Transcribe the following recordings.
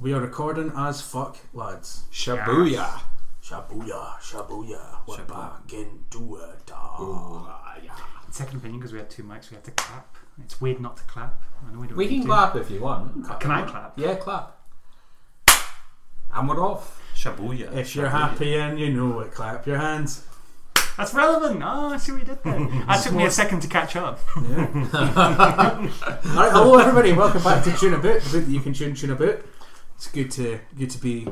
We are recording as fuck, lads. Shabuya. Yes. Shabuya, shabuya. We're back in Duada. Second opinion, because we had two mics, we had to clap. It's weird not to clap. I know we don't. We can clap if you want. Can I clap? Yeah, clap. And we're off. Shabuya. If you're happy and you know it, clap your hands. That's relevant. Oh, I see what you did there. That took me a second to catch up. Yeah. Alright, hello everybody. Welcome back to Tune a Boot. The boot that you can tune a boot. It's good to be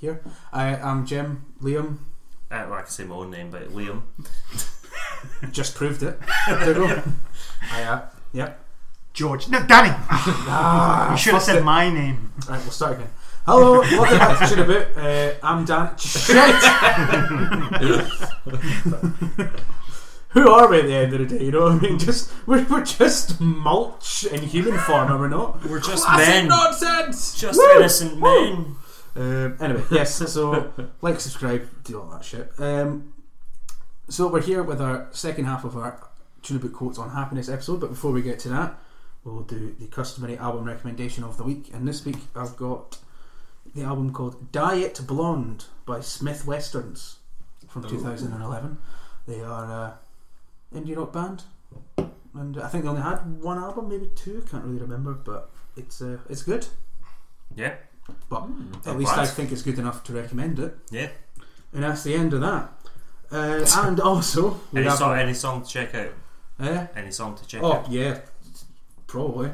here. I'm Jim. Liam. Well, I can say my own name, but Liam. Just proved it. There we go. Yep. George. No, Danny. You should have said my name. Alright, we'll start again. Hello, welcome back to Tune a Boot. I'm Dan. Shit! Who are we at the end of the day? You know what I mean? We're just mulch in human form, are we not? We're just men. Nonsense. Just woo! Innocent men. Anyway, yes. So like, subscribe, do all that shit. So we're here with our second half of our Tune a Boot quotes on happiness episode. But before we get to that, we'll do the customary album recommendation of the week. And this week I've got the album called Diet Blonde by Smith Westerns from 2011. They are an indie rock band, and I think they only had one album, maybe two, can't really remember, but it's good. Yeah. But at least I think it's good enough to recommend it. Yeah. And that's the end of that. And also... any song to check out? Any song to check out? Oh, yeah. Probably.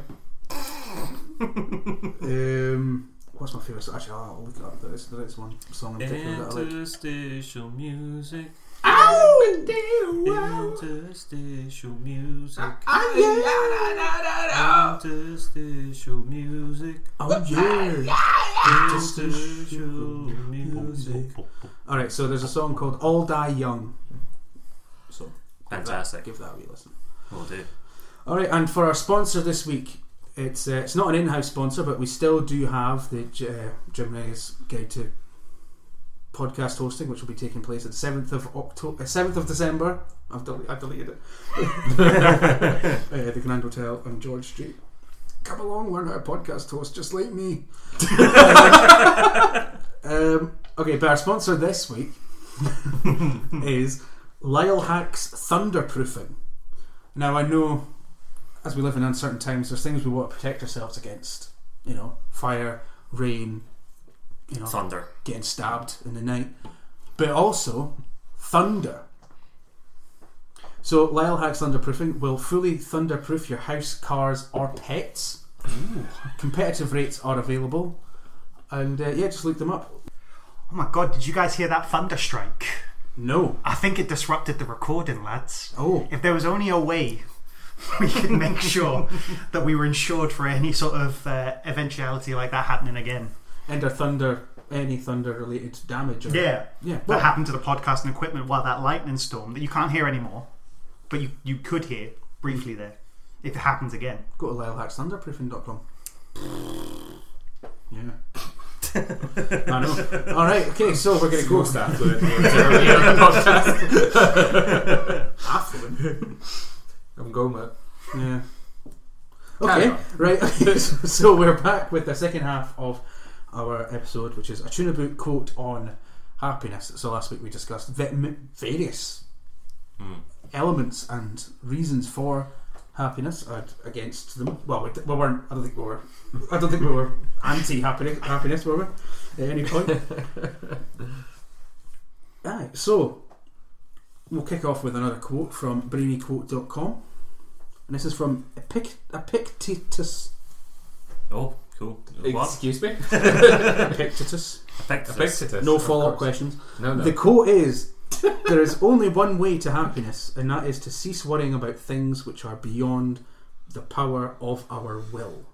What's my favourite song? Actually, I'll look it up. There is one song in particular that I like. Interstitial music. Oh, interstitial music. Oh, yeah. Interstitial music. Oh, yeah. Interstitial music. Alright, so there's a song called All Die Young. So, fantastic. Give that a wee listen. Will do. Alright, and for our sponsor this week, it's not an in-house sponsor, but we still do have the Jim Rennie's Guide to Podcast Hosting, which will be taking place at 7th of December. I've deleted it. The Grand Hotel on George Street. Come along, learn how to podcast host just like me. Okay, but our sponsor this week is Lyle Hacks Thunderproofing. Now, I know, as we live in uncertain times, there's things we want to protect ourselves against, you know, fire, rain, you know, thunder, getting stabbed in the night, but also thunder. So Lyle Hacks Thunderproofing will fully thunderproof your house, cars or pets. Ooh. Competitive rates are available, and just look them up. Oh my god, did you guys hear that thunder strike? No, I think it disrupted the recording, lads. Oh, if there was only a way we can make sure that we were insured for any sort of eventuality like that happening again. And any thunder-related damage. That happened to the podcast and equipment while that lightning storm that you can't hear anymore, but you could hear briefly there. If it happens again, go to LyleHacksThunderproofing.com. Yeah. I know. Alright, okay, so we're going to go. I'm going with it. Yeah. Okay, right. So we're back with the second half of our episode, which is a Tune a Boot quote on happiness. So last week we discussed various elements and reasons for happiness and against them. Well, I don't think we were anti-happiness, were we? At any point. Alright, so we'll kick off with another quote from brainyquote.com. And this is from Epictetus. Oh, cool. Excuse me? Epictetus. No follow-up questions. No. The quote is, "There is only one way to happiness, and that is to cease worrying about things which are beyond the power of our will."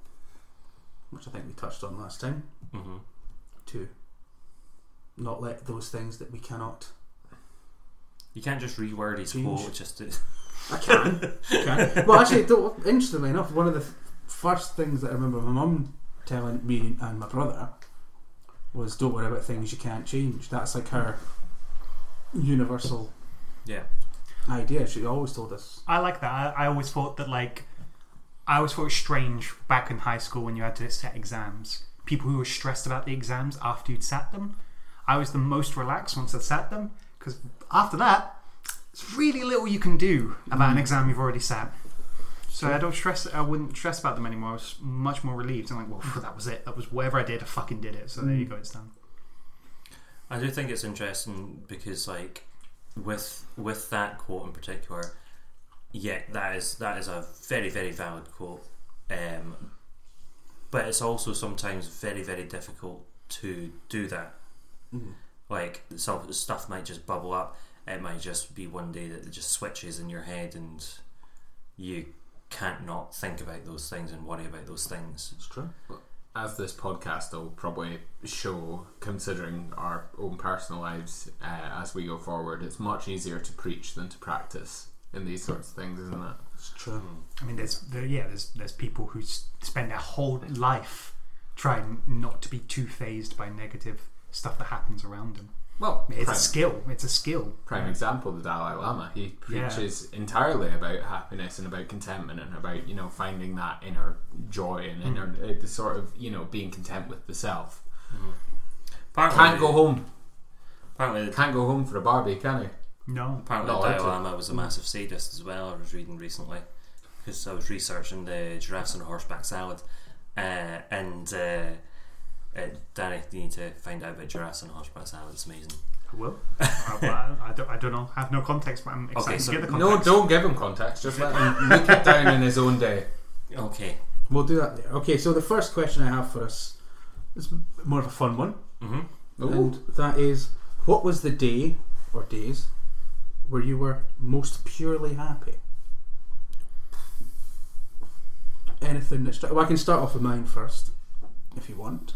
Which I think we touched on last time. Mm-hmm. To not let those things that we cannot... You can't just reword his quote. Just to... I can. Well, actually, interestingly enough, one of the first things that I remember my mum telling me and my brother was, "Don't worry about things you can't change." That's like her universal idea. She always told us. I like that. I always thought it was strange back in high school when you had to set exams. people who were stressed about the exams after you'd sat them. I was the most relaxed once I sat them, because after that, it's really little you can do about an exam you've already sat. So I don't stress. I wouldn't stress about them anymore. I was much more relieved. I'm like, well, that was it. That was whatever I did. I fucking did it. So there you go. It's done. I do think it's interesting because, like, with that quote in particular, yeah, that is a very, very valid quote. But it's also sometimes very, very difficult to do that. Like, stuff might just bubble up. It might just be one day that it just switches in your head and you can't not think about those things and worry about those things. It's true. As this podcast will probably show, considering our own personal lives as we go forward, it's much easier to preach than to practice in these sorts of things, isn't it? It's true. I mean, there's people who spend their whole life trying not to be too phased by negative stuff that happens around them. Well, it's a skill. Prime example, the Dalai Lama. He preaches entirely about happiness and about contentment and about, you know, finding that inner joy and inner the sort of, you know, being content with the self. Can't go home for a Barbie, can he? No. Apparently the Dalai Lama was a massive sadist as well. I was reading recently because I was researching the giraffes and horseback salad, Danny, you need to find out about giraffes and horseback salad. It's amazing. I will. I don't know. I have no context, but I'm excited to get the context. No, don't give him context. Just let him look it down in his own day. Okay. We'll do that there. Okay, so the first question I have for us is more of a fun one. Mm-hmm. And that is, what was the day or days where you were most purely happy? Anything that's... Well, I can start off with mine first, if you want.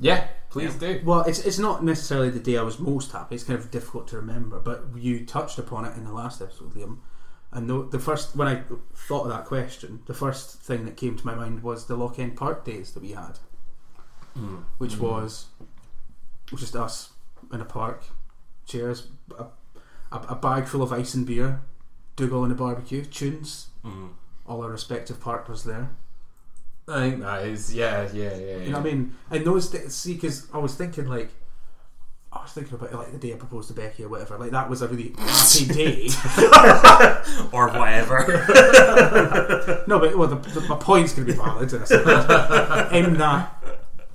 Yeah, please do. Well, it's not necessarily the day I was most happy. It's kind of difficult to remember, but you touched upon it in the last episode, Liam. And the first, when I thought of that question, the first thing that came to my mind was the Lock End Park days that we had, which was just us in a park, chairs, a bag full of ice and beer, Dougal and a barbecue, tunes. All our respective partners there. I think that is, yeah. You know what I mean? And those days, see, because I was thinking about it, like the day I proposed to Becky or whatever, like that was a really happy day. Or whatever. No, but well, my point's going to be valid in a second. In that,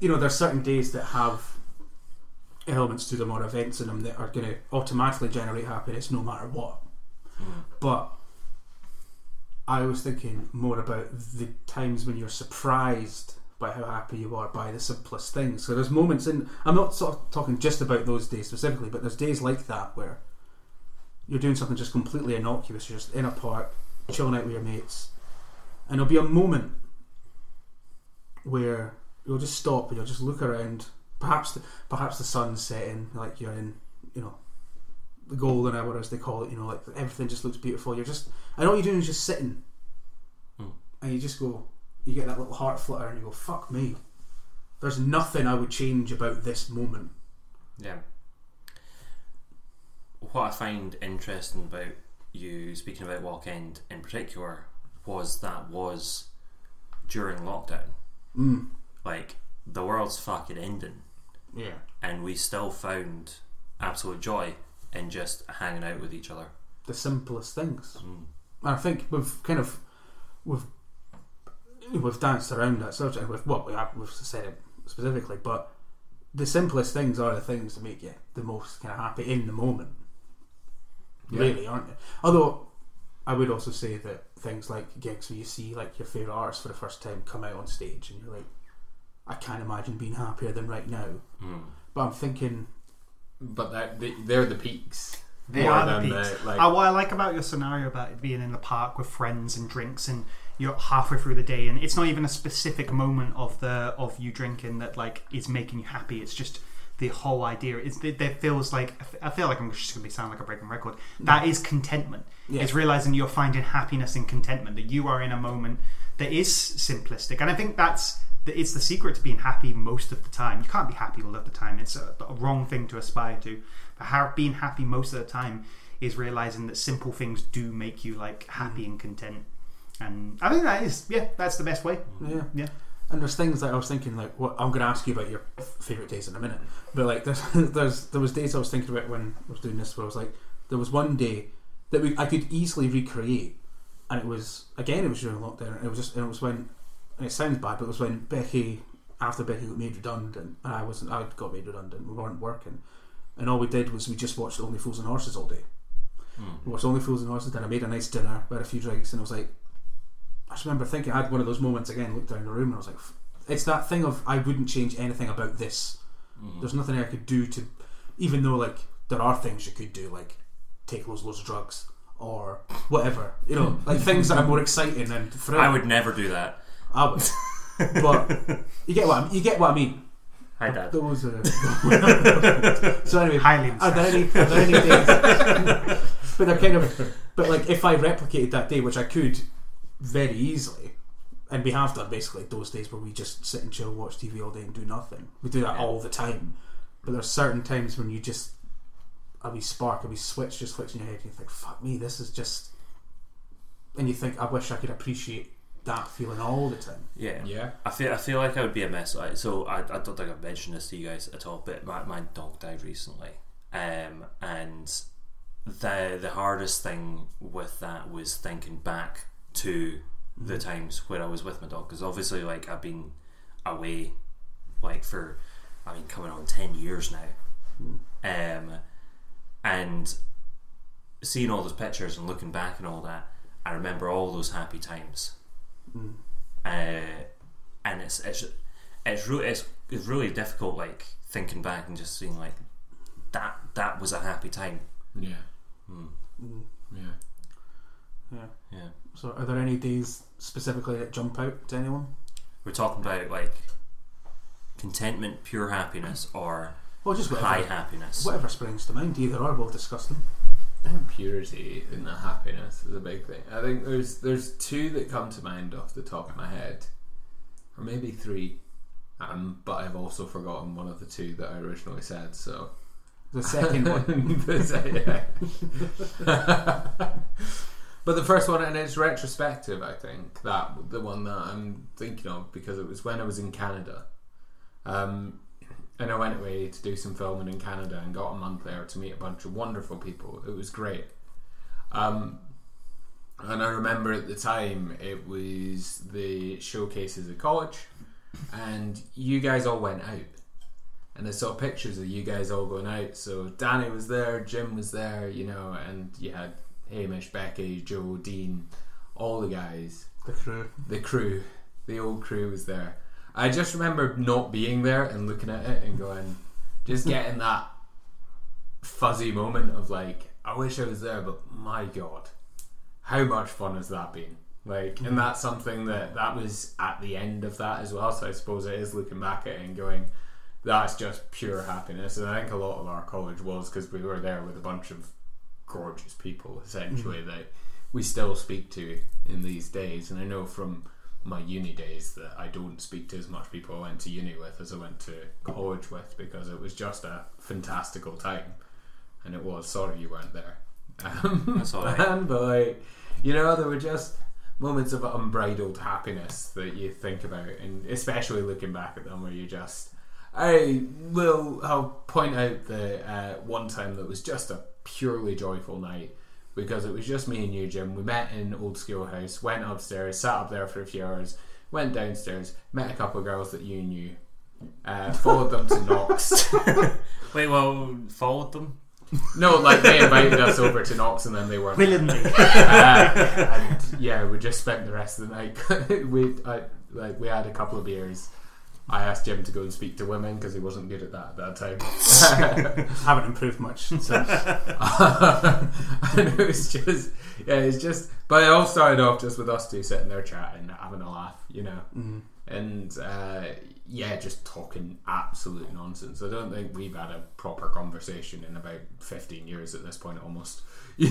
you know, there's certain days that have elements to them or events in them that are going to automatically generate happiness no matter what. But I was thinking more about the times when you're surprised by how happy you are by the simplest things. So there's moments in... I'm not sort of talking just about those days specifically, but there's days like that where you're doing something just completely innocuous. You're just in a park, chilling out with your mates. And there'll be a moment where you'll just stop and you'll just look around. Perhaps the sun's setting, like you're in, you know, the golden hour, as they call it, you know, like everything just looks beautiful. You're just, and all you're doing is just sitting, and you just go, you get that little heart flutter, and you go, "Fuck me, there's nothing I would change about this moment." Yeah. What I find interesting about you speaking about Lock End in particular was that was during lockdown. Like the world's fucking ending. Yeah. And we still found absolute joy. And just hanging out with each other, the simplest things. And I think we've kind of we've danced around that subject, and we've said it specifically, but the simplest things are the things that make you the most kind of happy in the moment, really, aren't they? Although I would also say that things like gigs where you see like your favourite artist for the first time come out on stage and you're like, I can't imagine being happier than right now. But I'm thinking, but they're the peaks. They are the peaks. What I like about your scenario about it being in the park with friends and drinks, and you're halfway through the day, and it's not even a specific moment of you drinking that like is making you happy. It's just the whole idea. It feels like, I feel like I'm just going to sound like a breaking record. That is contentment. Yeah. It's realizing you're finding happiness in contentment, that you are in a moment that is simplistic, and I think that's. It's the secret to being happy most of the time. You can't be happy all of the time. It's a wrong thing to aspire to. But being happy most of the time is realizing that simple things do make you like happy and content. And I think that is, that's the best way. Yeah. And there's things that I was thinking, like, what I'm going to ask you about your favourite days in a minute. But like, there was days I was thinking about when I was doing this where I was like, there was one day that I could easily recreate, and it was during lockdown. And it sounds bad, but it was when Becky got made redundant, and I got made redundant. We weren't working, and all we did was we just watched Only Fools and Horses all day. Mm. We watched Only Fools and Horses, then I made a nice dinner, had a few drinks, and I was like, I just remember thinking, I had one of those moments again, looked down the room and I was like, it's that thing of I wouldn't change anything about this. Mm. There's nothing I could do to, even though like there are things you could do, like take loads of drugs or whatever, you know, like things that are more exciting and thrilling. I would never do that. I would. But you get what I mean. Hi, Dad. So anyway, are there any days? But they're kind of, but like if I replicated that day, which I could very easily, and we have done basically those days where we just sit and chill, watch TV all day and do nothing. We do that all the time. But there's certain times when you just a wee spark, a wee switch just flicks in your head, and you think, "Fuck me, this is just," and you think, "I wish I could appreciate that feeling all the time." Yeah, yeah. I feel like I would be a mess. So I don't think I've mentioned this to you guys at all, but my dog died recently, and the hardest thing with that was thinking back to the times where I was with my dog, because obviously like I've been away like for coming on 10 years now, and seeing all those pictures and looking back and all that, I remember all those happy times. And it's really difficult, like thinking back and just seeing like that was a happy time. Yeah. Mm. Mm. Yeah. So are there any days specifically that jump out to anyone? We're talking about like contentment, pure happiness, or just whatever, high happiness. Whatever springs to mind, either or, we'll discuss them. I think purity in the happiness is a big thing. I think there's two that come to mind off the top of my head, or maybe three, but I've also forgotten one of the two that I originally said, so... The second one. But the first one, and it's retrospective, I think, that the one that I'm thinking of, because it was when I was in Canada, and I went away to do some filming in Canada and got a month there to meet a bunch of wonderful people. It was great, and I remember at the time it was the showcases at college, and you guys all went out, and I saw pictures of you guys all going out. So Danny was there, Jim was there, you know, and you had Hamish, Becky, Joe, Dean, all the guys, the crew, the old crew was there. I just remember not being there and looking at it and going, just getting that fuzzy moment of like, I wish I was there, but my god, how much fun has that been? Like, and that's something that was at the end of that as well, so I suppose it is looking back at it and going, that's just pure happiness. And I think a lot of our college was, because we were there with a bunch of gorgeous people essentially that we still speak to in these days. And I know from my uni days that I don't speak to as much people I went to uni with as I went to college with, because it was just a fantastical time. And it was, sorry you weren't there, that's alright, but like, you know, there were just moments of unbridled happiness that you think about, and especially looking back at them, where you just, I'll point out the one time that was just a purely joyful night, because it was just me and you, Jim. We met in Old Schoolhouse, went upstairs, sat up there for a few hours, went downstairs, met a couple of girls that you knew, followed them to Knox. Wait, well, followed them? No, like they invited us over to Knox and then they weren't. Willingly. And yeah, we just spent the rest of the night. We had a couple of beers. I asked Jim to go and speak to women because he wasn't good at that at that time. Haven't improved much since. And it was just. But it all started off just with us two sitting there chatting, having a laugh, you know, and just talking absolute nonsense. I don't think we've had a proper conversation in about 15 years at this point, almost. We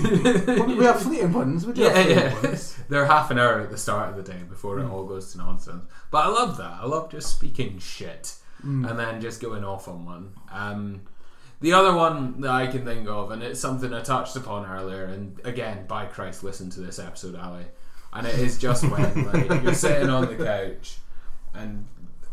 have fleeting ones. We do have fleeting ones. They're half an hour at the start of the day before it all goes to nonsense. But I love that. I love just speaking shit and then just going off on one. The other one that I can think of, and it's something I touched upon earlier, and again, by Christ, listen to this episode, Ali. And it is just when like, you're sitting on the couch and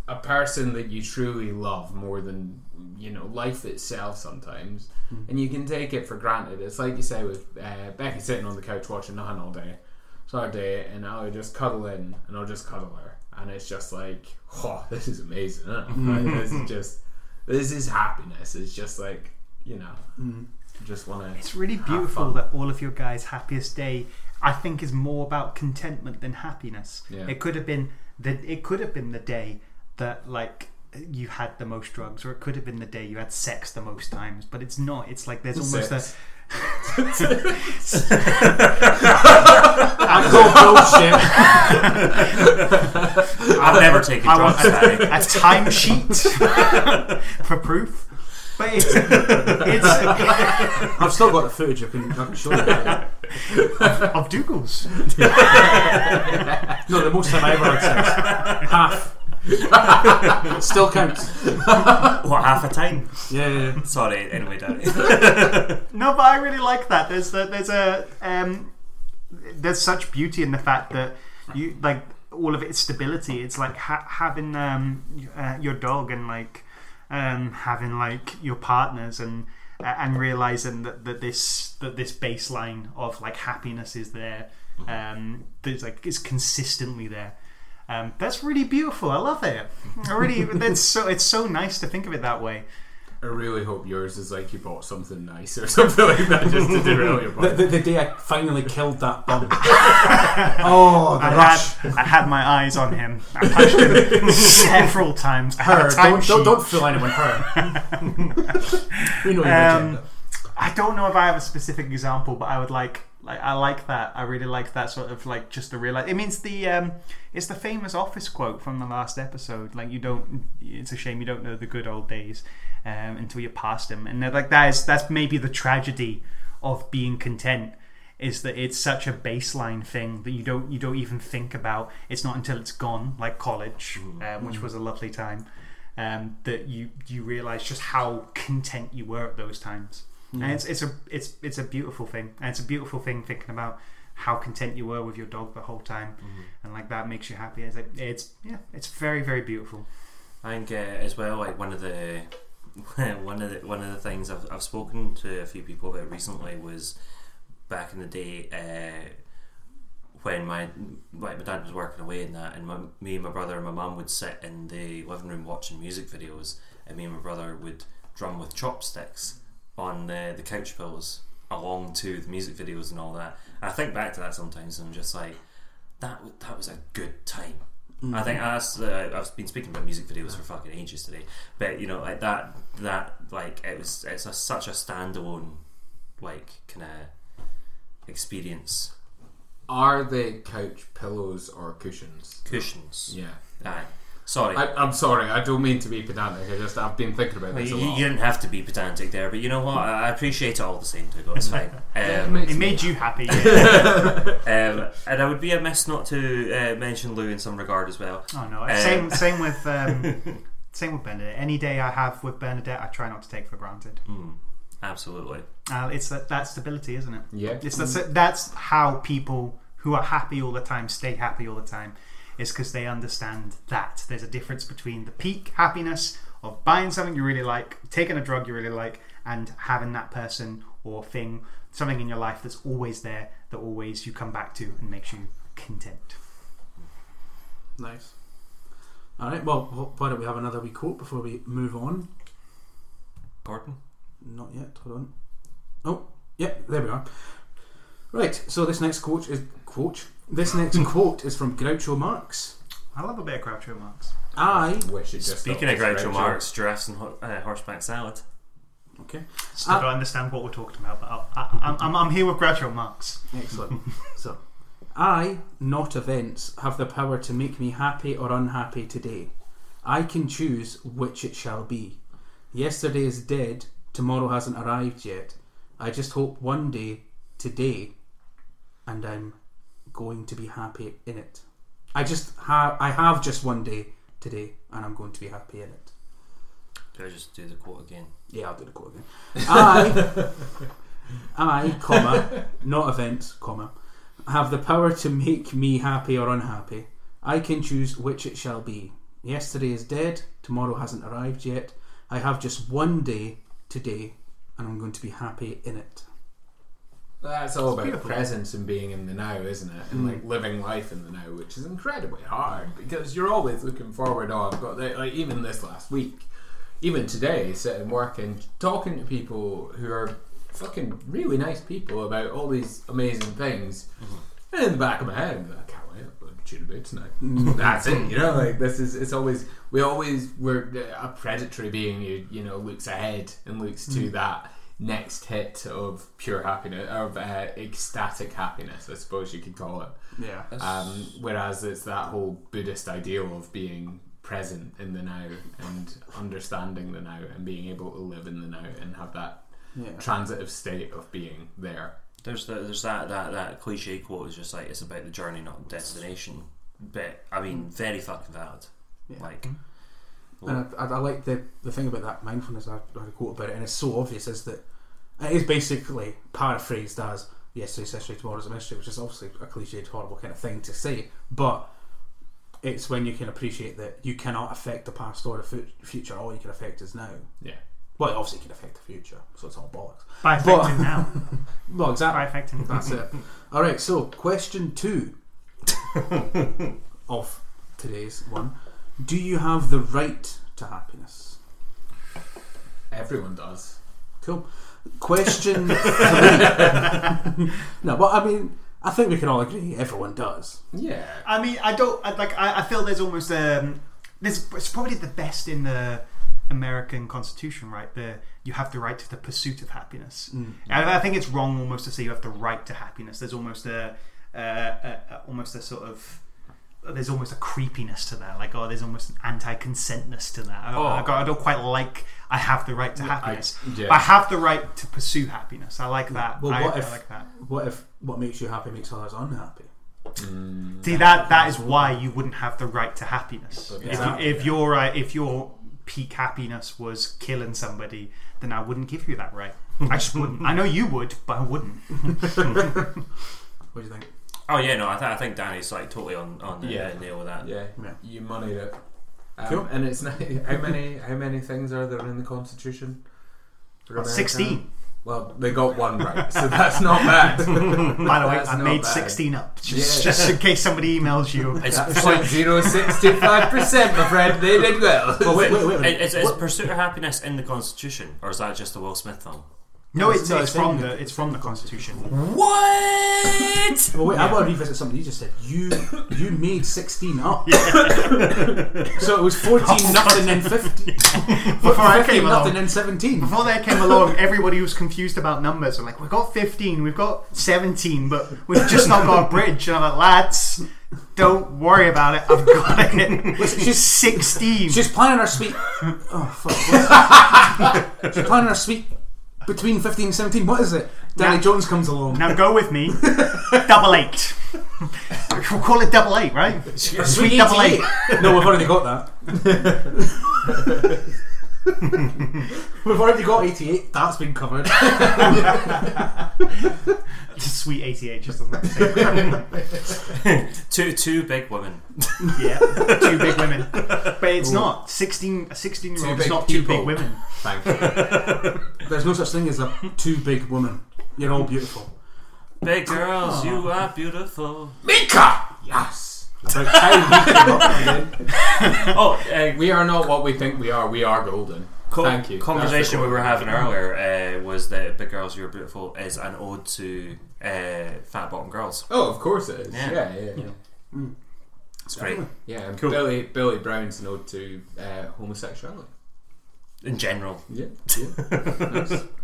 a person that you truly love more than, you know, life itself sometimes, and you can take it for granted. It's like you say with Becky sitting on the couch watching nothing all day. So I do it, and I'll just cuddle in, and I'll just cuddle her, and it's just like, oh, this is amazing, isn't it? Like, this is happiness. It's just like, you know, just want to. It's really beautiful that all of your guys' happiest day, I think, is more about contentment than happiness. Yeah. It could have been the day that, like, you had the most drugs, or it could have been the day you had sex the most times, but it's not. It's like there's almost sex. I'm so bullshit. I'll never take a drug a timesheet for proof. But it's I've still got the footage. I can show you of Dougal's. No, the most time I ever had sex, half. Still counts. What, half a time? Yeah. Sorry, anyway, Danny. No, but I really like that. There's such beauty in the fact that you, like, all of it is stability. It's like having your dog and like having like your partners and realizing that this baseline of like happiness is there. It's consistently there. That's really beautiful. I love it. It's so nice to think of it that way. I really hope yours is like you bought something nice or something like that just to derail your body. The day I finally killed that bum. I had my eyes on him. I punched him several times. Don't fill anyone her. We know your agenda. I don't know if I have a specific example, but I would like I like that. I really like that sort of like just the realize. It means it's the famous office quote from the last episode. Like, it's a shame you don't know the good old days until you're past them. And like that's maybe the tragedy of being content, is that it's such a baseline thing that you don't even think about. It's not until it's gone, like college, which was a lovely time, that you realize just how content you were at those times. Yeah. And it's a beautiful thing, and it's a beautiful thing thinking about how content you were with your dog the whole time, and like that makes you happy. It's like, it's very, very beautiful. I think as well, like one of the things I've spoken to a few people about recently was back in the day when my dad was working away and that, and me and my brother and my mum would sit in the living room watching music videos, and me and my brother would drum with chopsticks on the couch pillows along to the music videos and all that. And I think back to that sometimes, and I'm just like, that was a good time. I think I've been speaking about music videos for fucking ages today, but you know, like that like it's such a standalone like kind of experience. Are they couch pillows or cushions? Cushions. Yeah. Aye. Sorry, I'm sorry. I don't mean to be pedantic. I've been thinking about this a lot. You didn't have to be pedantic there, but you know what? I appreciate it all the same. It's fine. It made you happy. Yeah. And I would be amiss not to mention Lou in some regard as well. Oh no, same with Bernadette. Any day I have with Bernadette, I try not to take for granted. Absolutely. It's that stability, isn't it? Yeah. It's that's how people who are happy all the time stay happy all the time. Is because they understand that there's a difference between the peak happiness of buying something you really like, taking a drug you really like, and having that person or thing, something in your life that's always there, that always you come back to and makes you content. Nice. Alright, well, why don't we have another wee quote before we move on? Pardon? Not yet, hold on. Oh, yeah, there we are. Right, so this next quote is... This next quote is from Groucho Marx. I love a bit of Groucho Marx. Speaking of Groucho Marx, giraffes and horseback salad. Okay. Still don't understand what we're talking about, but I'm here with Groucho Marx. Excellent. So, I, not events, have the power to make me happy or unhappy today. I can choose which it shall be. Yesterday is dead, tomorrow hasn't arrived yet. I just hope one day, today, and I'm going to be happy in it. I have just one day today, and I'm going to be happy in it. Do I just do the quote again? Yeah, I'll do the quote again. I, comma, not events, comma, have the power to make me happy or unhappy. I can choose which it shall be. Yesterday is dead, tomorrow hasn't arrived yet. I have just one day today, and I'm going to be happy in it. That's all about presence and being in the now, isn't it? And like living life in the now, which is incredibly hard because you're always looking forward. Oh, I've got the, like even this last week, even today, sitting working, talking to people who are fucking really nice people about all these amazing things, and in the back of my head, I'm like, I can't wait. I'm chewing a bit tonight. That's it. You know, like this is. It's always we're a predatory being who looks ahead and looks to that next hit of pure happiness, of ecstatic happiness, I suppose you could call it. Yeah. Whereas it's that whole Buddhist ideal of being present in the now and understanding the now and being able to live in the now and have that transitive state of being there. There's that cliche quote is just like it's about the journey, not the destination. But I mean, very fucking valid. Yeah. Like. And I like the thing about that mindfulness. I quote about it, and it's so obvious, is that it is basically paraphrased as yesterday's history, tomorrow's a mystery, which is obviously a cliched, horrible kind of thing to say, but it's when you can appreciate that you cannot affect the past or the future. All you can affect is now. Yeah. Well, it obviously can affect the future, so it's all bollocks. By affecting now. Well, exactly. By affecting now. That's it. Alright, so question 2 of today's one. Do you have the right to happiness? Everyone does. Cool. Question 3. No, but I mean, I think we can all agree everyone does. Yeah. I mean, I feel there's almost it's probably the best in the American Constitution, right? You have the right to the pursuit of happiness. Mm. And I think it's wrong almost to say you have the right to happiness. There's almost a sort of. There's almost a creepiness to that, like there's almost an anti-consentness to that. I don't quite like. I have the right to happiness. But I have the right to pursue happiness. I like that. Well, I like that. What if what makes you happy makes others unhappy? See that is why you wouldn't have the right to happiness. Exactly. If your peak happiness was killing somebody, then I wouldn't give you that right. I just wouldn't. I know you would, but I wouldn't. What do you think? Oh yeah, no, I think Danny's like totally on the nail with that. Yeah, you moneyed it. Cool. And it's not, how many things are there in the Constitution? 16. Well, they got one right, so that's not bad. By the way, I made 16 up just in case somebody emails you. It's 0.065%, my friend. They did well. Wait. Is pursuit of happiness in the Constitution, or is that just a Will Smith film? No, it's from the Constitution. What? Well, wait, I want to revisit something you just said. You made 16 up. Yeah. So it was 14 nothing and 15. Before I came along, and 17. Before they came along, everybody was confused about numbers. I'm like, we've got 15, we've got 17, but we've just not got a bridge. And I'm like, lads, don't worry about it. I've got it. She's 16. She's planning her sweet. Oh fuck! She's planning her sweet. Between 15 and 17, what is it? Danny Jones comes along. Now go with me. 8 We'll call it 8, right? Sweet 8. No, we've already got that. We've already got 88. That's been covered. Sweet 88 just doesn't say. Two big women. Yeah, 2 big women. But it's not 16. A 16-year-old is not 2 big women. Thank you. There's no such thing as a 2 big woman. You're all beautiful. Big girls, you are beautiful. Mika. Yes. We are not what we think we are. We are golden. Thank you. Conversation we were having earlier was that "Big Girls, You're Beautiful" is an ode to fat bottom girls. Oh, of course it is. Yeah. Mm. It's great. Yeah, cool. Billy Brown's an ode to homosexuality in general. Yeah. Nice. Yeah.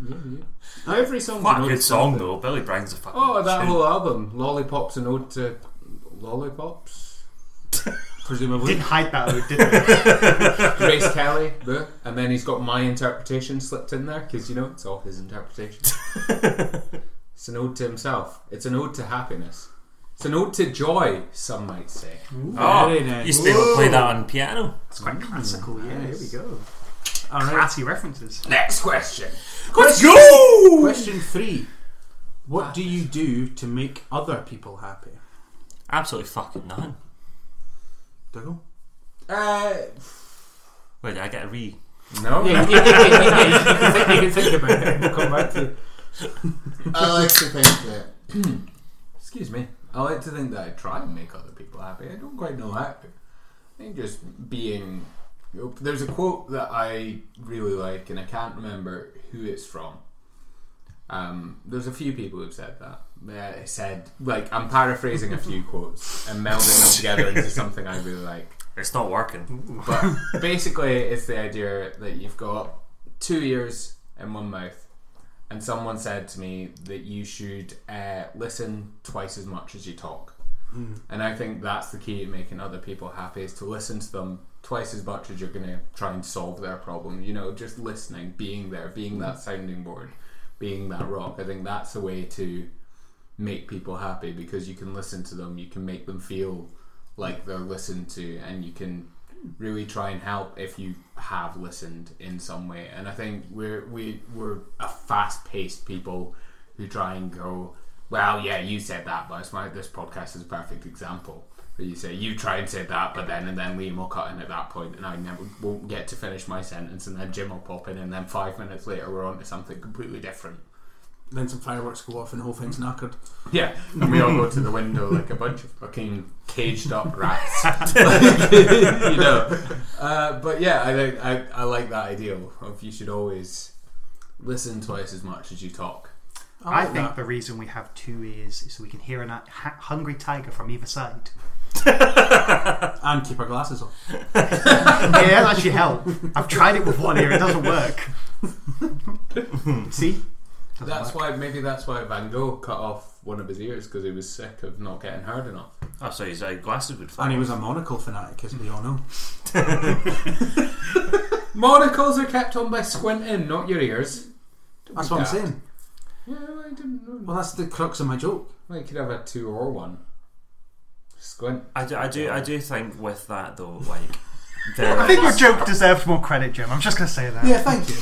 Every song. Quite a good song though. Billy Brown's a fucking. Oh, that whole album, "Lollipop's" an ode to lollipops. Presumably didn't hide that out, did it? Grace Kelly, and then he's got my interpretation slipped in there because it's all his interpretation. It's an ode to himself. It's an ode to happiness. It's an ode to joy, some might say. Ooh, very nice. Used to be able to play that on piano. It's quite classical. Nice. Here we go. All right. Classy references. Next question. Let's go. Question 3. What do you do to make other people happy? Absolutely fucking none. Diggle? Wait, I get a re... No? You can think about it and we'll come back to it. I like to think that... Excuse me. I like to think that I try and make other people happy. I don't quite know that. I think just being... There's a quote that I really like and I can't remember who it's from. There's a few people who've said that. They said, like, I'm paraphrasing a few quotes and melding them together into something I really like. It's not working. But basically it's the idea that you've got 2 ears and 1 mouth, and someone said to me that you should listen twice as much as you talk. And I think that's the key to making other people happy, is to listen to them twice as much as you're going to try and solve their problem. You know, just listening, being there, being that sounding board, being that rock. I think that's a way to make people happy, because you can listen to them, you can make them feel like they're listened to, and you can really try and help if you have listened in some way. And I think we're a fast-paced people who try and go, well, yeah, you said that, but it's like, this podcast is a perfect example. But you say, you try and say that, but then, and then Liam will cut in at that point, and I never won't get to finish my sentence, and then Jim will pop in, and then 5 minutes later we're on to something completely different. Then some fireworks go off and the whole thing's knackered. Yeah, and we all go to the window like a bunch of fucking caged up rats. You know. But yeah, I like that ideal of you should always listen twice as much as you talk. I think that. The reason we have 2 ears is so we can hear a hungry tiger from either side. And keep our glasses on. Yeah, that should help. I've tried it with 1 ear, it doesn't work. See? That's why Van Gogh cut off one of his ears, because he was sick of not getting heard enough. Oh, so his glasses would fall. And he was a monocle fanatic, as we all know. Monocles are kept on by squinting, not your ears. That's what I'm saying. Yeah, I didn't know. Well, that's the crux of my joke. Well, you could have a 2 or 1 squint. I do think with that though, like. I think your joke deserves more credit, Jim. I'm just going to say that. Yeah, thank you.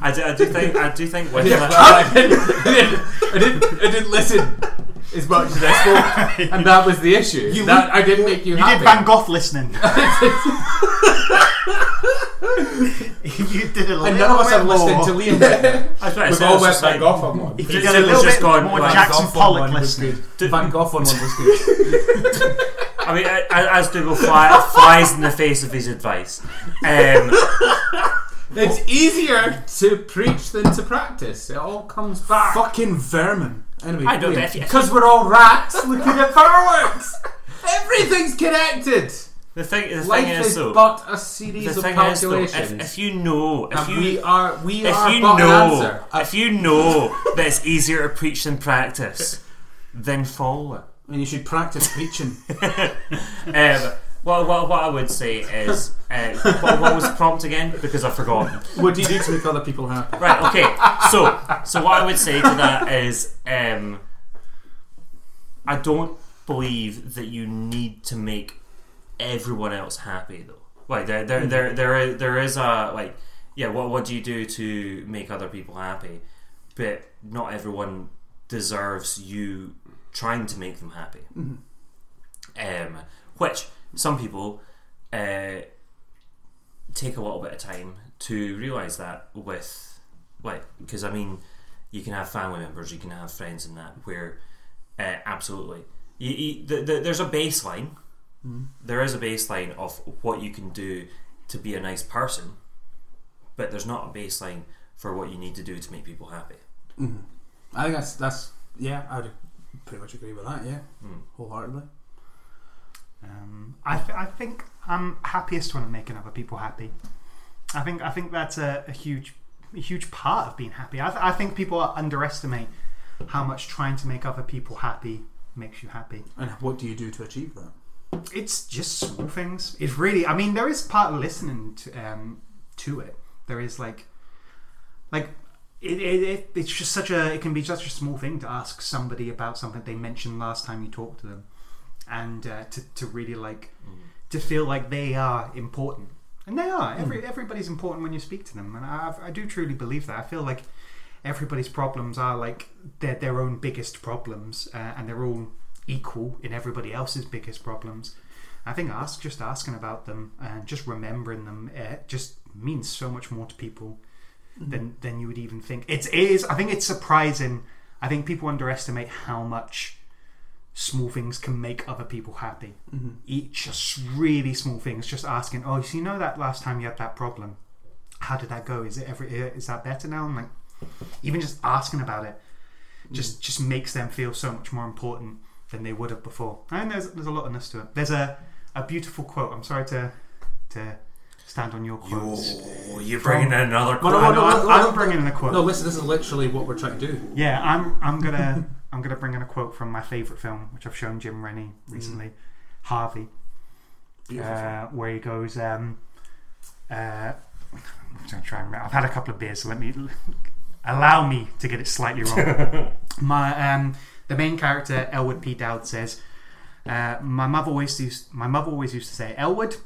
I do think. When I didn't listen as much as I spoke, and that was the issue. I didn't make you happy. You did Van Gogh listening. You did a little bit more. And none of us have listened to Liam. That's right. We've all went Van Gogh on one. If you did a little bit more Jackson Pollock listening, Van Gogh on one was good. I mean, as Dougal flies in the face of his advice. It's easier to preach than to practice. It all comes back. Fucking vermin. Anyway, I don't know. Because we're all rats looking at fireworks. Everything's connected. The thing is, but a series of calculations. If you know, if you know that it's easier to preach than practice, then follow it. And you should practice preaching. What I would say is, what was the prompt again? Because I've forgotten. What do you do to make other people happy? Right, okay. So what I would say to that is, I don't believe that you need to make everyone else happy, though. Like there is a like, yeah. What do you do to make other people happy? But not everyone deserves you trying to make them happy. Which some people take a little bit of time to realise that with, like, because I mean, you can have family members, you can have friends and that, where absolutely there's a baseline. There is a baseline of what you can do to be a nice person, but there's not a baseline for what you need to do to make people happy. I think that's yeah, I would pretty much agree with that, yeah. Wholeheartedly. I think I'm happiest when I'm making other people happy. I think that's a huge part of being happy. I think people underestimate how much trying to make other people happy makes you happy. And what do you do to achieve that? It's just small things. It's really, I mean, there is part of listening to it. There is like. It's just such a. It can be such a small thing to ask somebody about something they mentioned last time you talked to them, and to really like to feel like they are important, and they are. Everybody's important when you speak to them, and I do truly believe that. I feel like everybody's problems are like their own biggest problems, and they're all equal in everybody else's biggest problems. I think just asking about them and just remembering them, it just means so much more to people than you would even think. It is. I think it's surprising. I think people underestimate how much small things can make other people happy. Just really small things. Just asking, oh, so you know that last time you had that problem? How did that go? Is that better now? I'm like, even just asking about it just makes them feel so much more important than they would have before. And there's a lot of this to it. There's a beautiful quote. I'm sorry to stand on your quotes. You're bringing in another quote. I'm bringing in a quote. No, listen, this is literally what we're trying to do. Yeah, I'm gonna bring in a quote from my favourite film, which I've shown Jim Rennie recently, Harvey, where he goes. I'm going to try and remember. I've had a couple of beers, so allow me to get it slightly wrong. The main character, Elwood P. Dowd, says, "My mother always used to say, Elwood.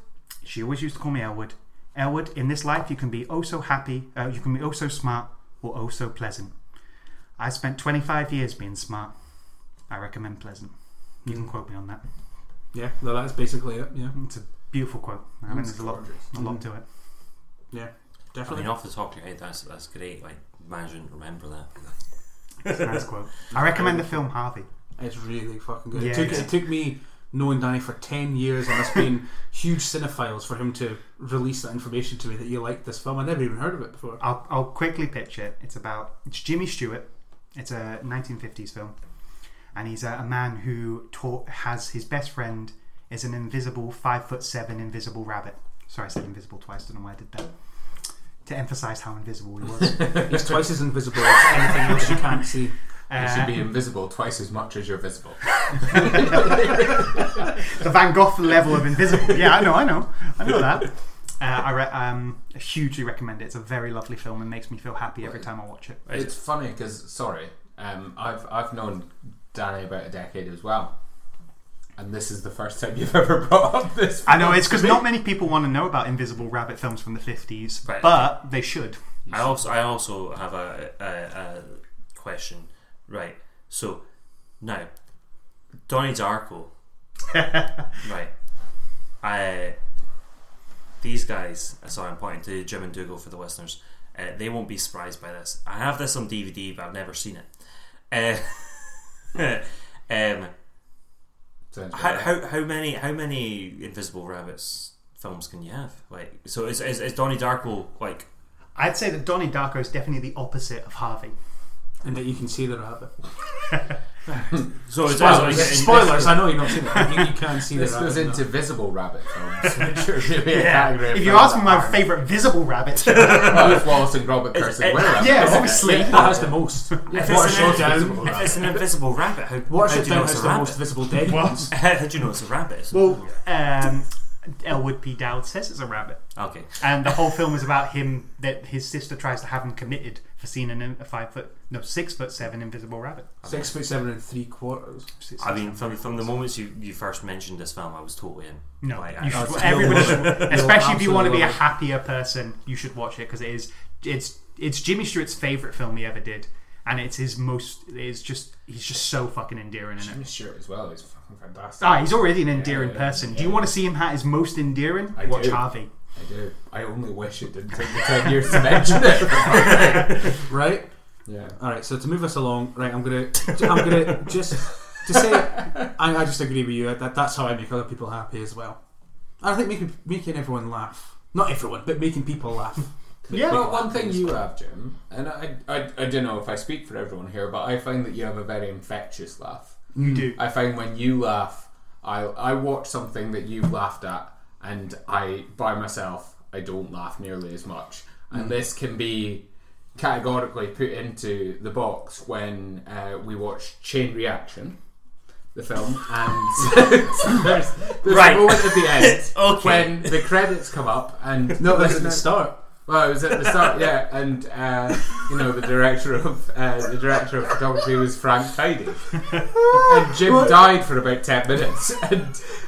She always used to call me Elwood. Elwood, in this life, you can be oh so happy, you can be oh so smart, or oh so pleasant. I spent 25 years being smart. I recommend pleasant. You can quote me on that." Yeah, no, that's basically it. Yeah, it's a beautiful quote. I mean, there's a lot to it. Yeah, definitely. I mean, off the top of your head, that's great. Like, imagine, remember that. It's a nice quote. I recommend the film Harvey. It's really fucking good. Yeah, it took me knowing Danny for 10 years and us being huge cinephiles for him to release that information to me that you liked this film. I never even heard of it before. I'll quickly pitch it. It's Jimmy Stewart. It's a 1950s film, and he's a man who has his best friend is an invisible 5'7" invisible rabbit. Sorry, I said invisible twice. Don't know why I did that. To emphasise how invisible he was. He's twice as invisible as anything else you can't see. You should be invisible twice as much as you're visible. The Van Gogh level of invisible. Yeah, I know that. I hugely recommend it. It's a very lovely film and makes me feel happy every time I watch it. It's funny because I've known Danny about a decade as well, and this is the first time you've ever brought up this. I know, it's because not many people want to know about invisible rabbit films from the 50s, right, but they should. I also have a question. Right, so now Donnie Darko. Right, these guys. Sorry, I'm pointing to Jim and Dougal for the listeners. They won't be surprised by this. I have this on DVD, but I've never seen it. How many Invisible Rabbits films can you have? Like, so is Donnie Darko like? I'd say that Donnie Darko is definitely the opposite of Harvey, and that you can see the rabbit. So spoilers! I know you've not seen it. You can't see this. This goes into visible rabbit films. If you ask me my favourite visible rabbit, it's Wallace and Gromit cursing werewolves. Yeah, obviously that's the most. If it's an invisible rabbit, how do you know it's a rabbit? The most visible dead ones. How do you know it's a rabbit? Well, Elwood P. Dowd says it's a rabbit. Okay, and the whole film is about him that his sister tries to have him committed for seeing a 6'7" invisible rabbit. 6'7¾". I mean, from the moments you first mentioned this film, I was totally in. No, like, especially if you want to be a happier person, you should watch it because it's Jimmy Stewart's favourite film he ever did, and it's his most. He's just so fucking endearing in it. Jimmy Stewart as well. He's fucking fantastic. He's already an endearing person. Yeah. Do you want to see him at his most endearing? Watch Harvey. I do. I only wish it didn't take me 10 years to mention it. Right? Yeah. Alright, so to move us along, right, I'm gonna just to say I just agree with you. That's how I make other people happy as well. And I think making everyone laugh. Not everyone, but making people laugh. One thing you have, Jim, and I don't know if I speak for everyone here, but I find that you have a very infectious laugh. You do. I find when you laugh, I watch something that you've laughed at, and I, by myself, I don't laugh nearly as much. And this can be categorically put into the box when we watch Chain Reaction, the film, and there's a moment at the end when the credits come up and... No, that's at the start. Well, it was at the start, yeah, and the director of photography was Frank Tidy, and Jim died for about 10 minutes, and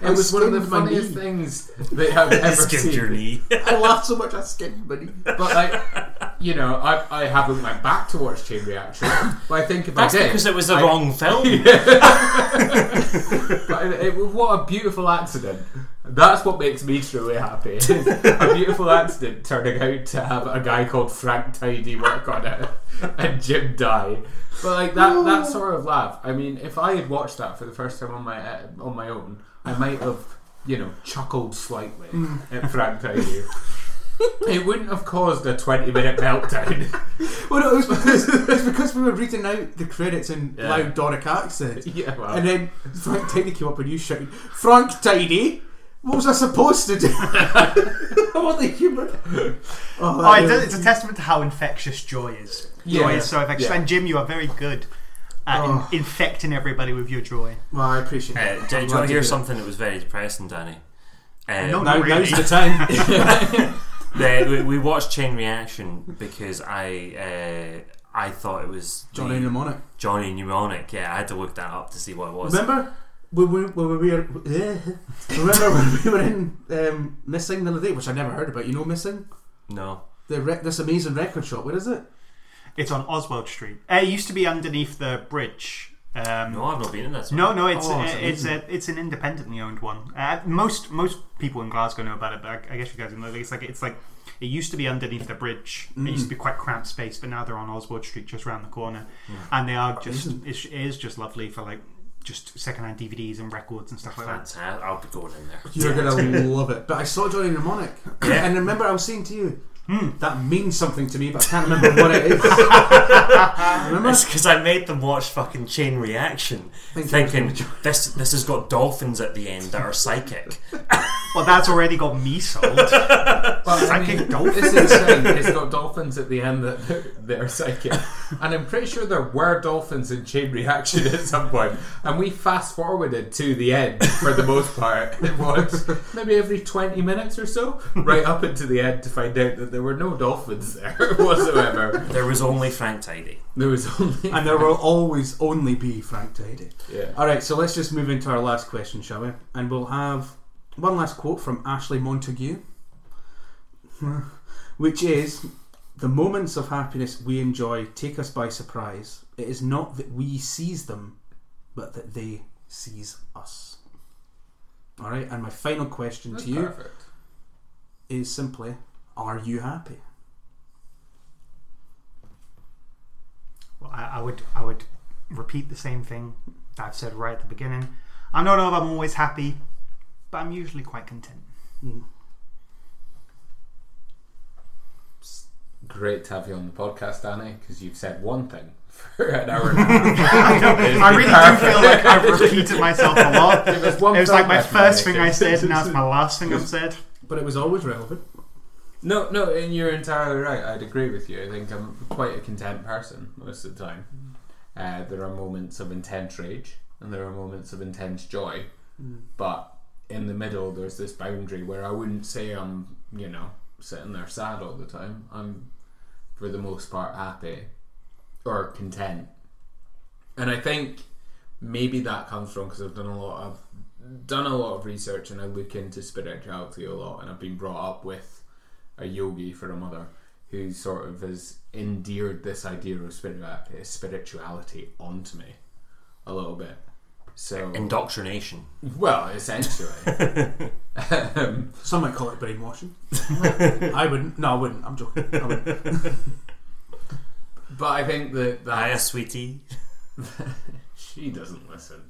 it was one of the funniest things that I've ever seen. I laughed so much I skinned my knee. But like, you know, I haven't went back to watch Chain Reaction, but I think if I did... That's because it was the wrong film. Yeah. But what a beautiful accident. That's what makes me truly happy. A beautiful accident turning out to have a guy called Frank Tidy work on it and Jim Dye. But like that sort of laugh. I mean, if I had watched that for the first time on my own, I might have, you know, chuckled slightly at Frank Tidy. It wouldn't have caused a 20-minute meltdown. Well, no, it was because we were reading out the credits in loud Doric accent. Yeah, well. And then Frank Tidy came up and you shouted, "Frank Tidy, what was I supposed to do?" I wasn't human. It's a testament to how infectious joy is. Joy is so infectious. Yeah. And Jim, you are very good at infecting everybody with your joy. Well, I appreciate it. Do you want to hear something that was very depressing, Danny? Now's the time. We watched Chain Reaction because I thought it was Johnny Mnemonic. Johnny Mnemonic, yeah. I had to look that up to see what it was. Remember when we were in Missing the other day, which I never heard about. You know Missing? No. This amazing record shop. Where is it? It's on Oswald Street. It used to be underneath the bridge. No, I've not been in that. No, it's an independently owned one. Most people in Glasgow know about it, but I guess you guys know. It's like it used to be underneath the bridge. It used to be quite cramped space, but now they're on Oswald Street, just round the corner, and they are just. It is just lovely for like just secondhand DVDs and records and stuff like that. I'll be going in there. You're gonna love it. But I saw Johnny Mnemonic, and remember I was saying to you. That means something to me, but I can't remember what it is. Remember? It's because I made them watch fucking Chain Reaction, thinking this has got dolphins at the end that are psychic. Well, that's already got me sold. Psychic dolphins. It's insane. It's got dolphins at the end that are psychic, and I'm pretty sure there were dolphins in Chain Reaction at some point, and we fast forwarded to the end for the most part. It was maybe every 20 minutes or so, right up into the end to find out that there were no dolphins there whatsoever. There was only Frank Tidy. And there will always only be Frank Tidy. Yeah. Alright, so let's just move into our last question, shall we? And we'll have one last quote from Ashley Montague, which is, "The moments of happiness we enjoy take us by surprise. It is not that we seize them, but that they seize us." Alright, and my final question to you is simply, are you happy? Well, I would repeat the same thing that I've said right at the beginning. I don't know if I'm always happy, but I'm usually quite content. It's great to have you on the podcast, Annie, because you've said one thing for an hour and a half. I really do feel like I've repeated myself a lot. It was like my first thing I said, and now it's my last thing I've said. But it was always relevant. No, and you're entirely right. I'd agree with you. I think I'm quite a content person most of the time. There are moments of intense rage and there are moments of intense joy, but in the middle there's this boundary where I wouldn't say I'm, you know, sitting there sad all the time. I'm, for the most part, happy or content. And I think maybe that comes from because I've done a lot of research and I look into spirituality a lot, and I've been brought up with a yogi for a mother who sort of has endeared this idea of spirituality onto me a little bit. So indoctrination. Well, essentially. Some might call it brainwashing. I wouldn't. No, I wouldn't. I'm joking. I wouldn't. But I think that... Hiya, sweetie. She doesn't listen.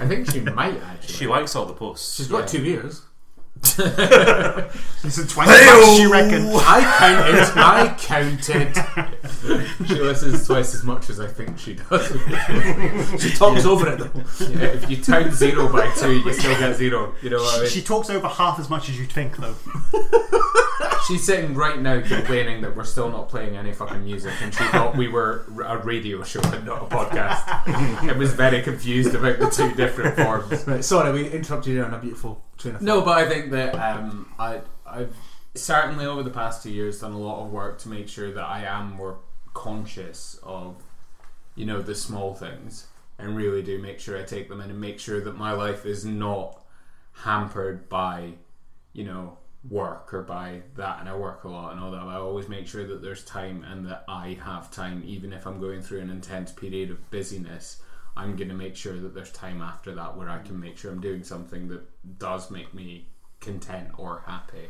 I think she might, actually. She likes all the posts. She's got 2 ears. Listen twice as much, she reckoned. I counted. She listens twice as much as I think she does. She talks over it though. Yeah, if you times 0 by 2, you still get 0. You know what I mean? She talks over half as much as you think though. She's sitting right now complaining that we're still not playing any fucking music, and she thought we were a radio show and not a podcast. It was very confused about the two different forms. Right, sorry, we interrupted you on a beautiful train of thought. No, but I think that I've certainly over the past 2 years done a lot of work to make sure that I am more conscious of, you know, the small things, and really do make sure I take them in and make sure that my life is not hampered by, you know, work or by that, and I work a lot and all that, but I always make sure that there's time and that I have time. Even if I'm going through an intense period of busyness, I'm going to make sure that there's time after that where I can make sure I'm doing something that does make me content or happy.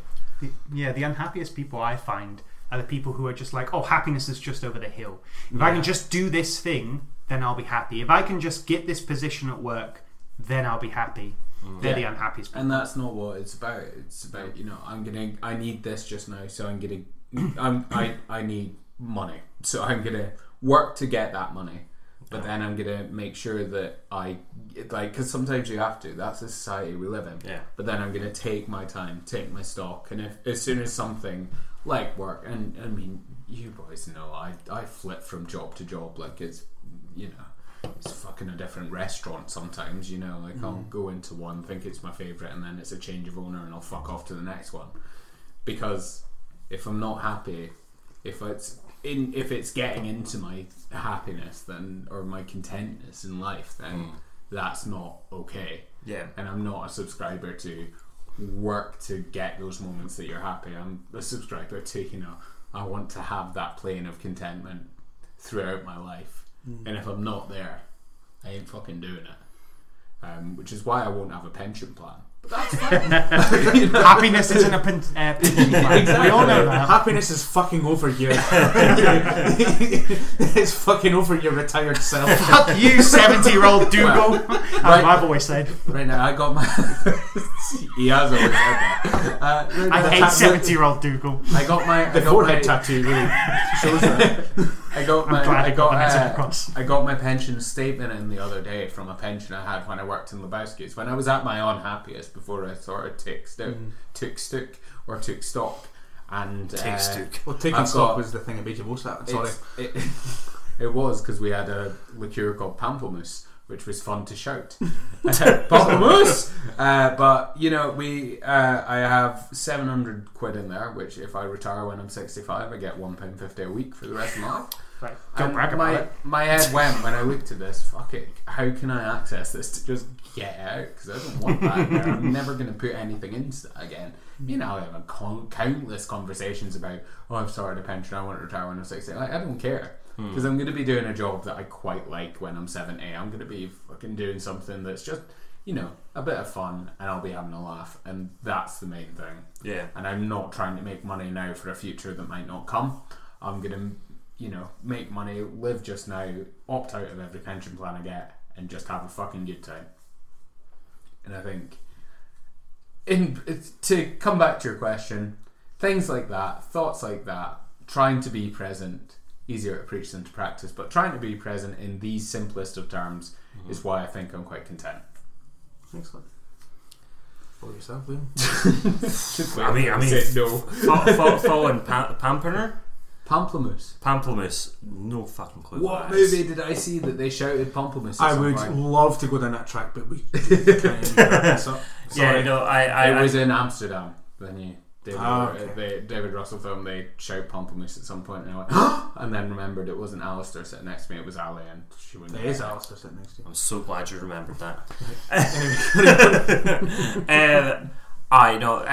The unhappiest people I find are the people who are just like, oh, happiness is just over the hill. If I can just do this thing, then I'll be happy. If I can just get this position at work, then I'll be happy. They're the unhappiest people. And that's not what it's about. It's about, you know, I need this just now, so I'm gonna I need money, so I'm gonna work to get that money. But then I'm gonna make sure that I, like, because sometimes you have to. That's the society we live in. Yeah. But then I'm gonna take my time, take my stock, and if as soon as something like work, and I mean, you boys know, I flip from job to job, like it's, you know, it's fucking a different restaurant sometimes. You know, like I'll go into one, think it's my favourite, and then it's a change of owner, and I'll fuck off to the next one, because if I'm not happy, if it's getting into my happiness then, or my contentness in life, then that's not okay. Yeah. And I'm not a subscriber to work to get those moments that you're happy. I'm a subscriber to, you know, I want to have that plane of contentment throughout my life. And if I'm not there, I ain't fucking doing it. Which is why I won't have a pension plan. That's fine. You know? Happiness isn't a pension plan. Exactly. We all know that. Happiness is fucking over you. It's fucking over your retired self. Fuck you, 70-year-old Dougal. Right, I've always said. Right now, I got my. He has always said that. I hate 70-year-old Dougal. I got my. The forehead tattoo really shows that. I got my pension statement in the other day from a pension I had when I worked in Lebowski's. When I was at my unhappiest before I sort of took stock. And taking stock was the thing at Beach of Osat. Sorry, it was because we had a liqueur called Pamplemousse, which was fun to shout. Pamplemousse. But you know, I have 700 quid in there, which if I retire when I'm 65, I get £1.50 a week for the rest of my life. Right. Don't brag about it. My head went when I looked at this, fuck it, how can I access this to just get out, because I don't want that there. I'm never going to put anything into that again. You know, I have countless conversations about, oh, I've started a pension, I want to retire when I'm 60. Like, I don't care, because I'm going to be doing a job that I quite like when I'm 70. I'm going to be fucking doing something that's just, you know, a bit of fun, and I'll be having a laugh, and that's the main thing. Yeah. And I'm not trying to make money now for a future that might not come. I'm going to, you know, make money, live just now, opt out of every pension plan I get, and just have a fucking good time. And I think, to come back to your question, things like that, thoughts like that, trying to be present, easier to preach than to practice, but trying to be present in these simplest of terms is why I think I'm quite content. Excellent. For yourself, Liam. I mean, no. Following Pamperner? Pamplemousse. No fucking clue. What movie did I see that they shouted Pamplemousse? I would love to go down that track, but we can't wrap this up. Sorry. Yeah, no, I was in Amsterdam. Then you, David Russell film, they shout Pamplemousse at some point, and I went, huh? And then remembered it wasn't Alistair sitting next to me, it was Ali, and she wouldn't. It is Alistair sitting next to you. I'm so glad you remembered that. I know.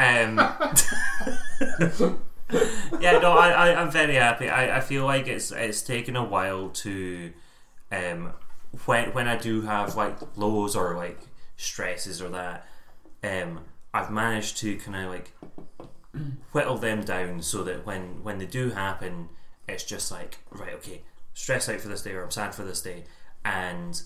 Yeah, no, I'm very happy. I feel like it's taken a while to, when I do have like lows or like stresses or that, I've managed to kind of like whittle them down so that when they do happen, it's just like, right, okay, stress out for this day, or I'm sad for this day, and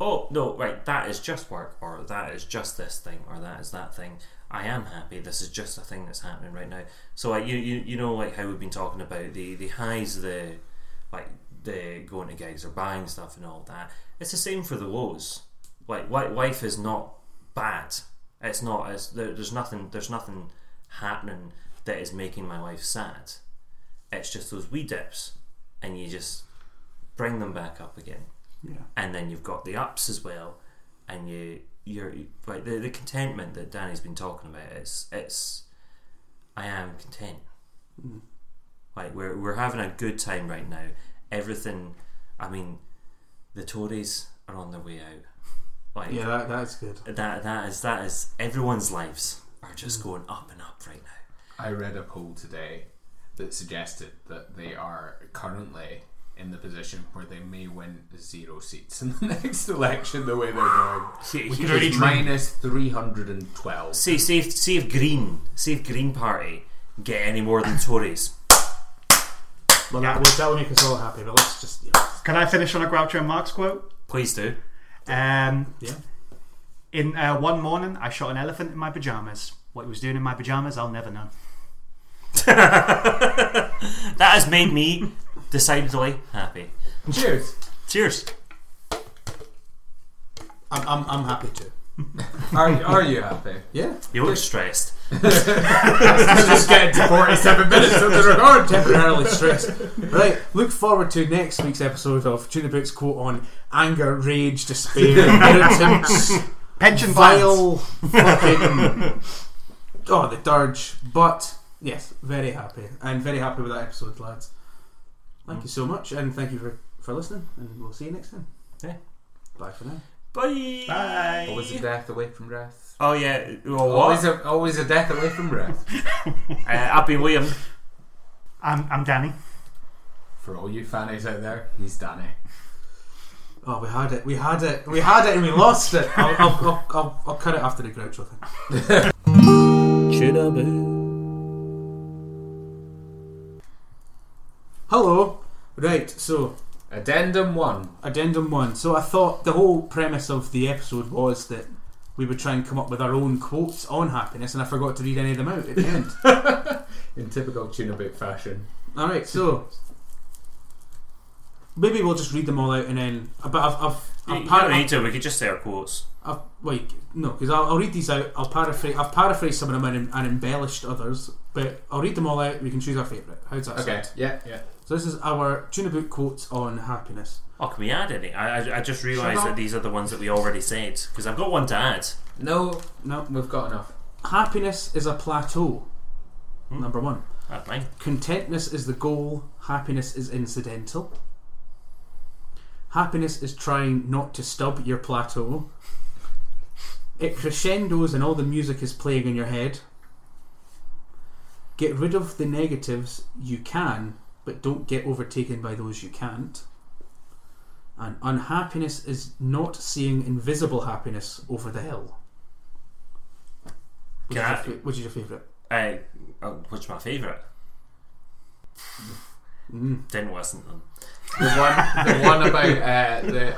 oh no, right, that is just work, or that is just this thing, or that is that thing. I am happy. This is just a thing that's happening right now. So like you know, like how we've been talking about the highs, the like the going to gigs or buying stuff and all that. It's the same for the lows. Like life is not bad. It's not. There's nothing happening that is making my life sad. It's just those wee dips, and you just bring them back up again. Yeah. And then you've got the ups as well, and you're like the contentment that Danny's been talking about. It's I am content. Like we're having a good time right now. Everything. I mean, the Tories are on their way out. Like, yeah, that's good. That is everyone's lives are just going up and up right now. I read a poll today that suggested that they are currently in the position where they may win 0 seats in the next election the way they're going. Which is minus 312. See if Green Party get any more than Tories. Well, that'll make us all happy, but let's just... You know. Can I finish on a Groucho Marx quote? Please do. Yeah. In one morning, I shot an elephant in my pyjamas. What he was doing in my pyjamas, I'll never know. That has made me decidedly happy. Cheers. Cheers. I'm happy too. Are you happy? Yeah. You look stressed. Just getting to 47 minutes of the record. Temporarily stressed. Right. Look forward to next week's episode of Tune a Boot's quote on anger, rage, despair, irritants, pension plans, fucking the dirge. But yes, very happy, and very happy with that episode, lads. Thank you so much, and thank you for listening, and we'll see you next time. Yeah. Bye for now. Bye. Bye. Always a death away from breath. Oh yeah. Well, always a death away from breath. I've been William. I'm Danny. For all you fannies out there, he's Danny. Oh, we had it, and we lost it. I'll cut it after the Groucho thing. Tune a Boot. Hello. Right. So. Addendum 1. So I thought the whole premise of the episode was that we would try and come up with our own quotes on happiness, and I forgot to read any of them out at the end. In typical Tune a Boot fashion. Alright, so maybe we'll just read them all out and then... But I've you don't need to, we could just say our quotes. Because I'll read these out, I've paraphrased some of them and embellished others, but I'll read them all out and we can choose our favourite. How's that sound? Okay, yeah. So this is our Tune a Boot quotes on happiness. Oh, can we add any? I just realised that these are the ones that we already said, because I've got one to add. No, we've got enough. Happiness is a plateau. Number 1. That's mine. Contentness is the goal. Happiness is incidental. Happiness is trying not to stub your plateau. It crescendos and all the music is playing in your head. Get rid of the negatives you can, but don't get overtaken by those you can't. And unhappiness is not seeing invisible happiness over the hill. Which is your favourite? Which is my favourite? Didn't listen to them. The one about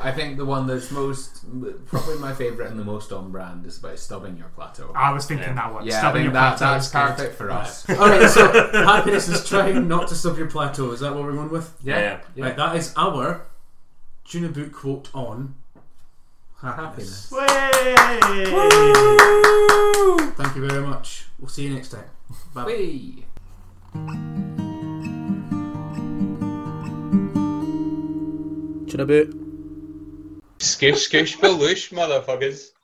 I think the one that's most probably my favourite and the most on brand is about stubbing your plateau. I was thinking that one. Yeah, stubbing your plateau. That's perfect for us. Alright, so happiness is trying not to stub your plateau. Is that what we're going with? Yeah. Right, that is our Tune a Boot quote on happiness. Woo! Thank you very much. We'll see you next time. Bye. Whee. Tune a Boot. Skoosh, skoosh, baloosh, motherfuckers.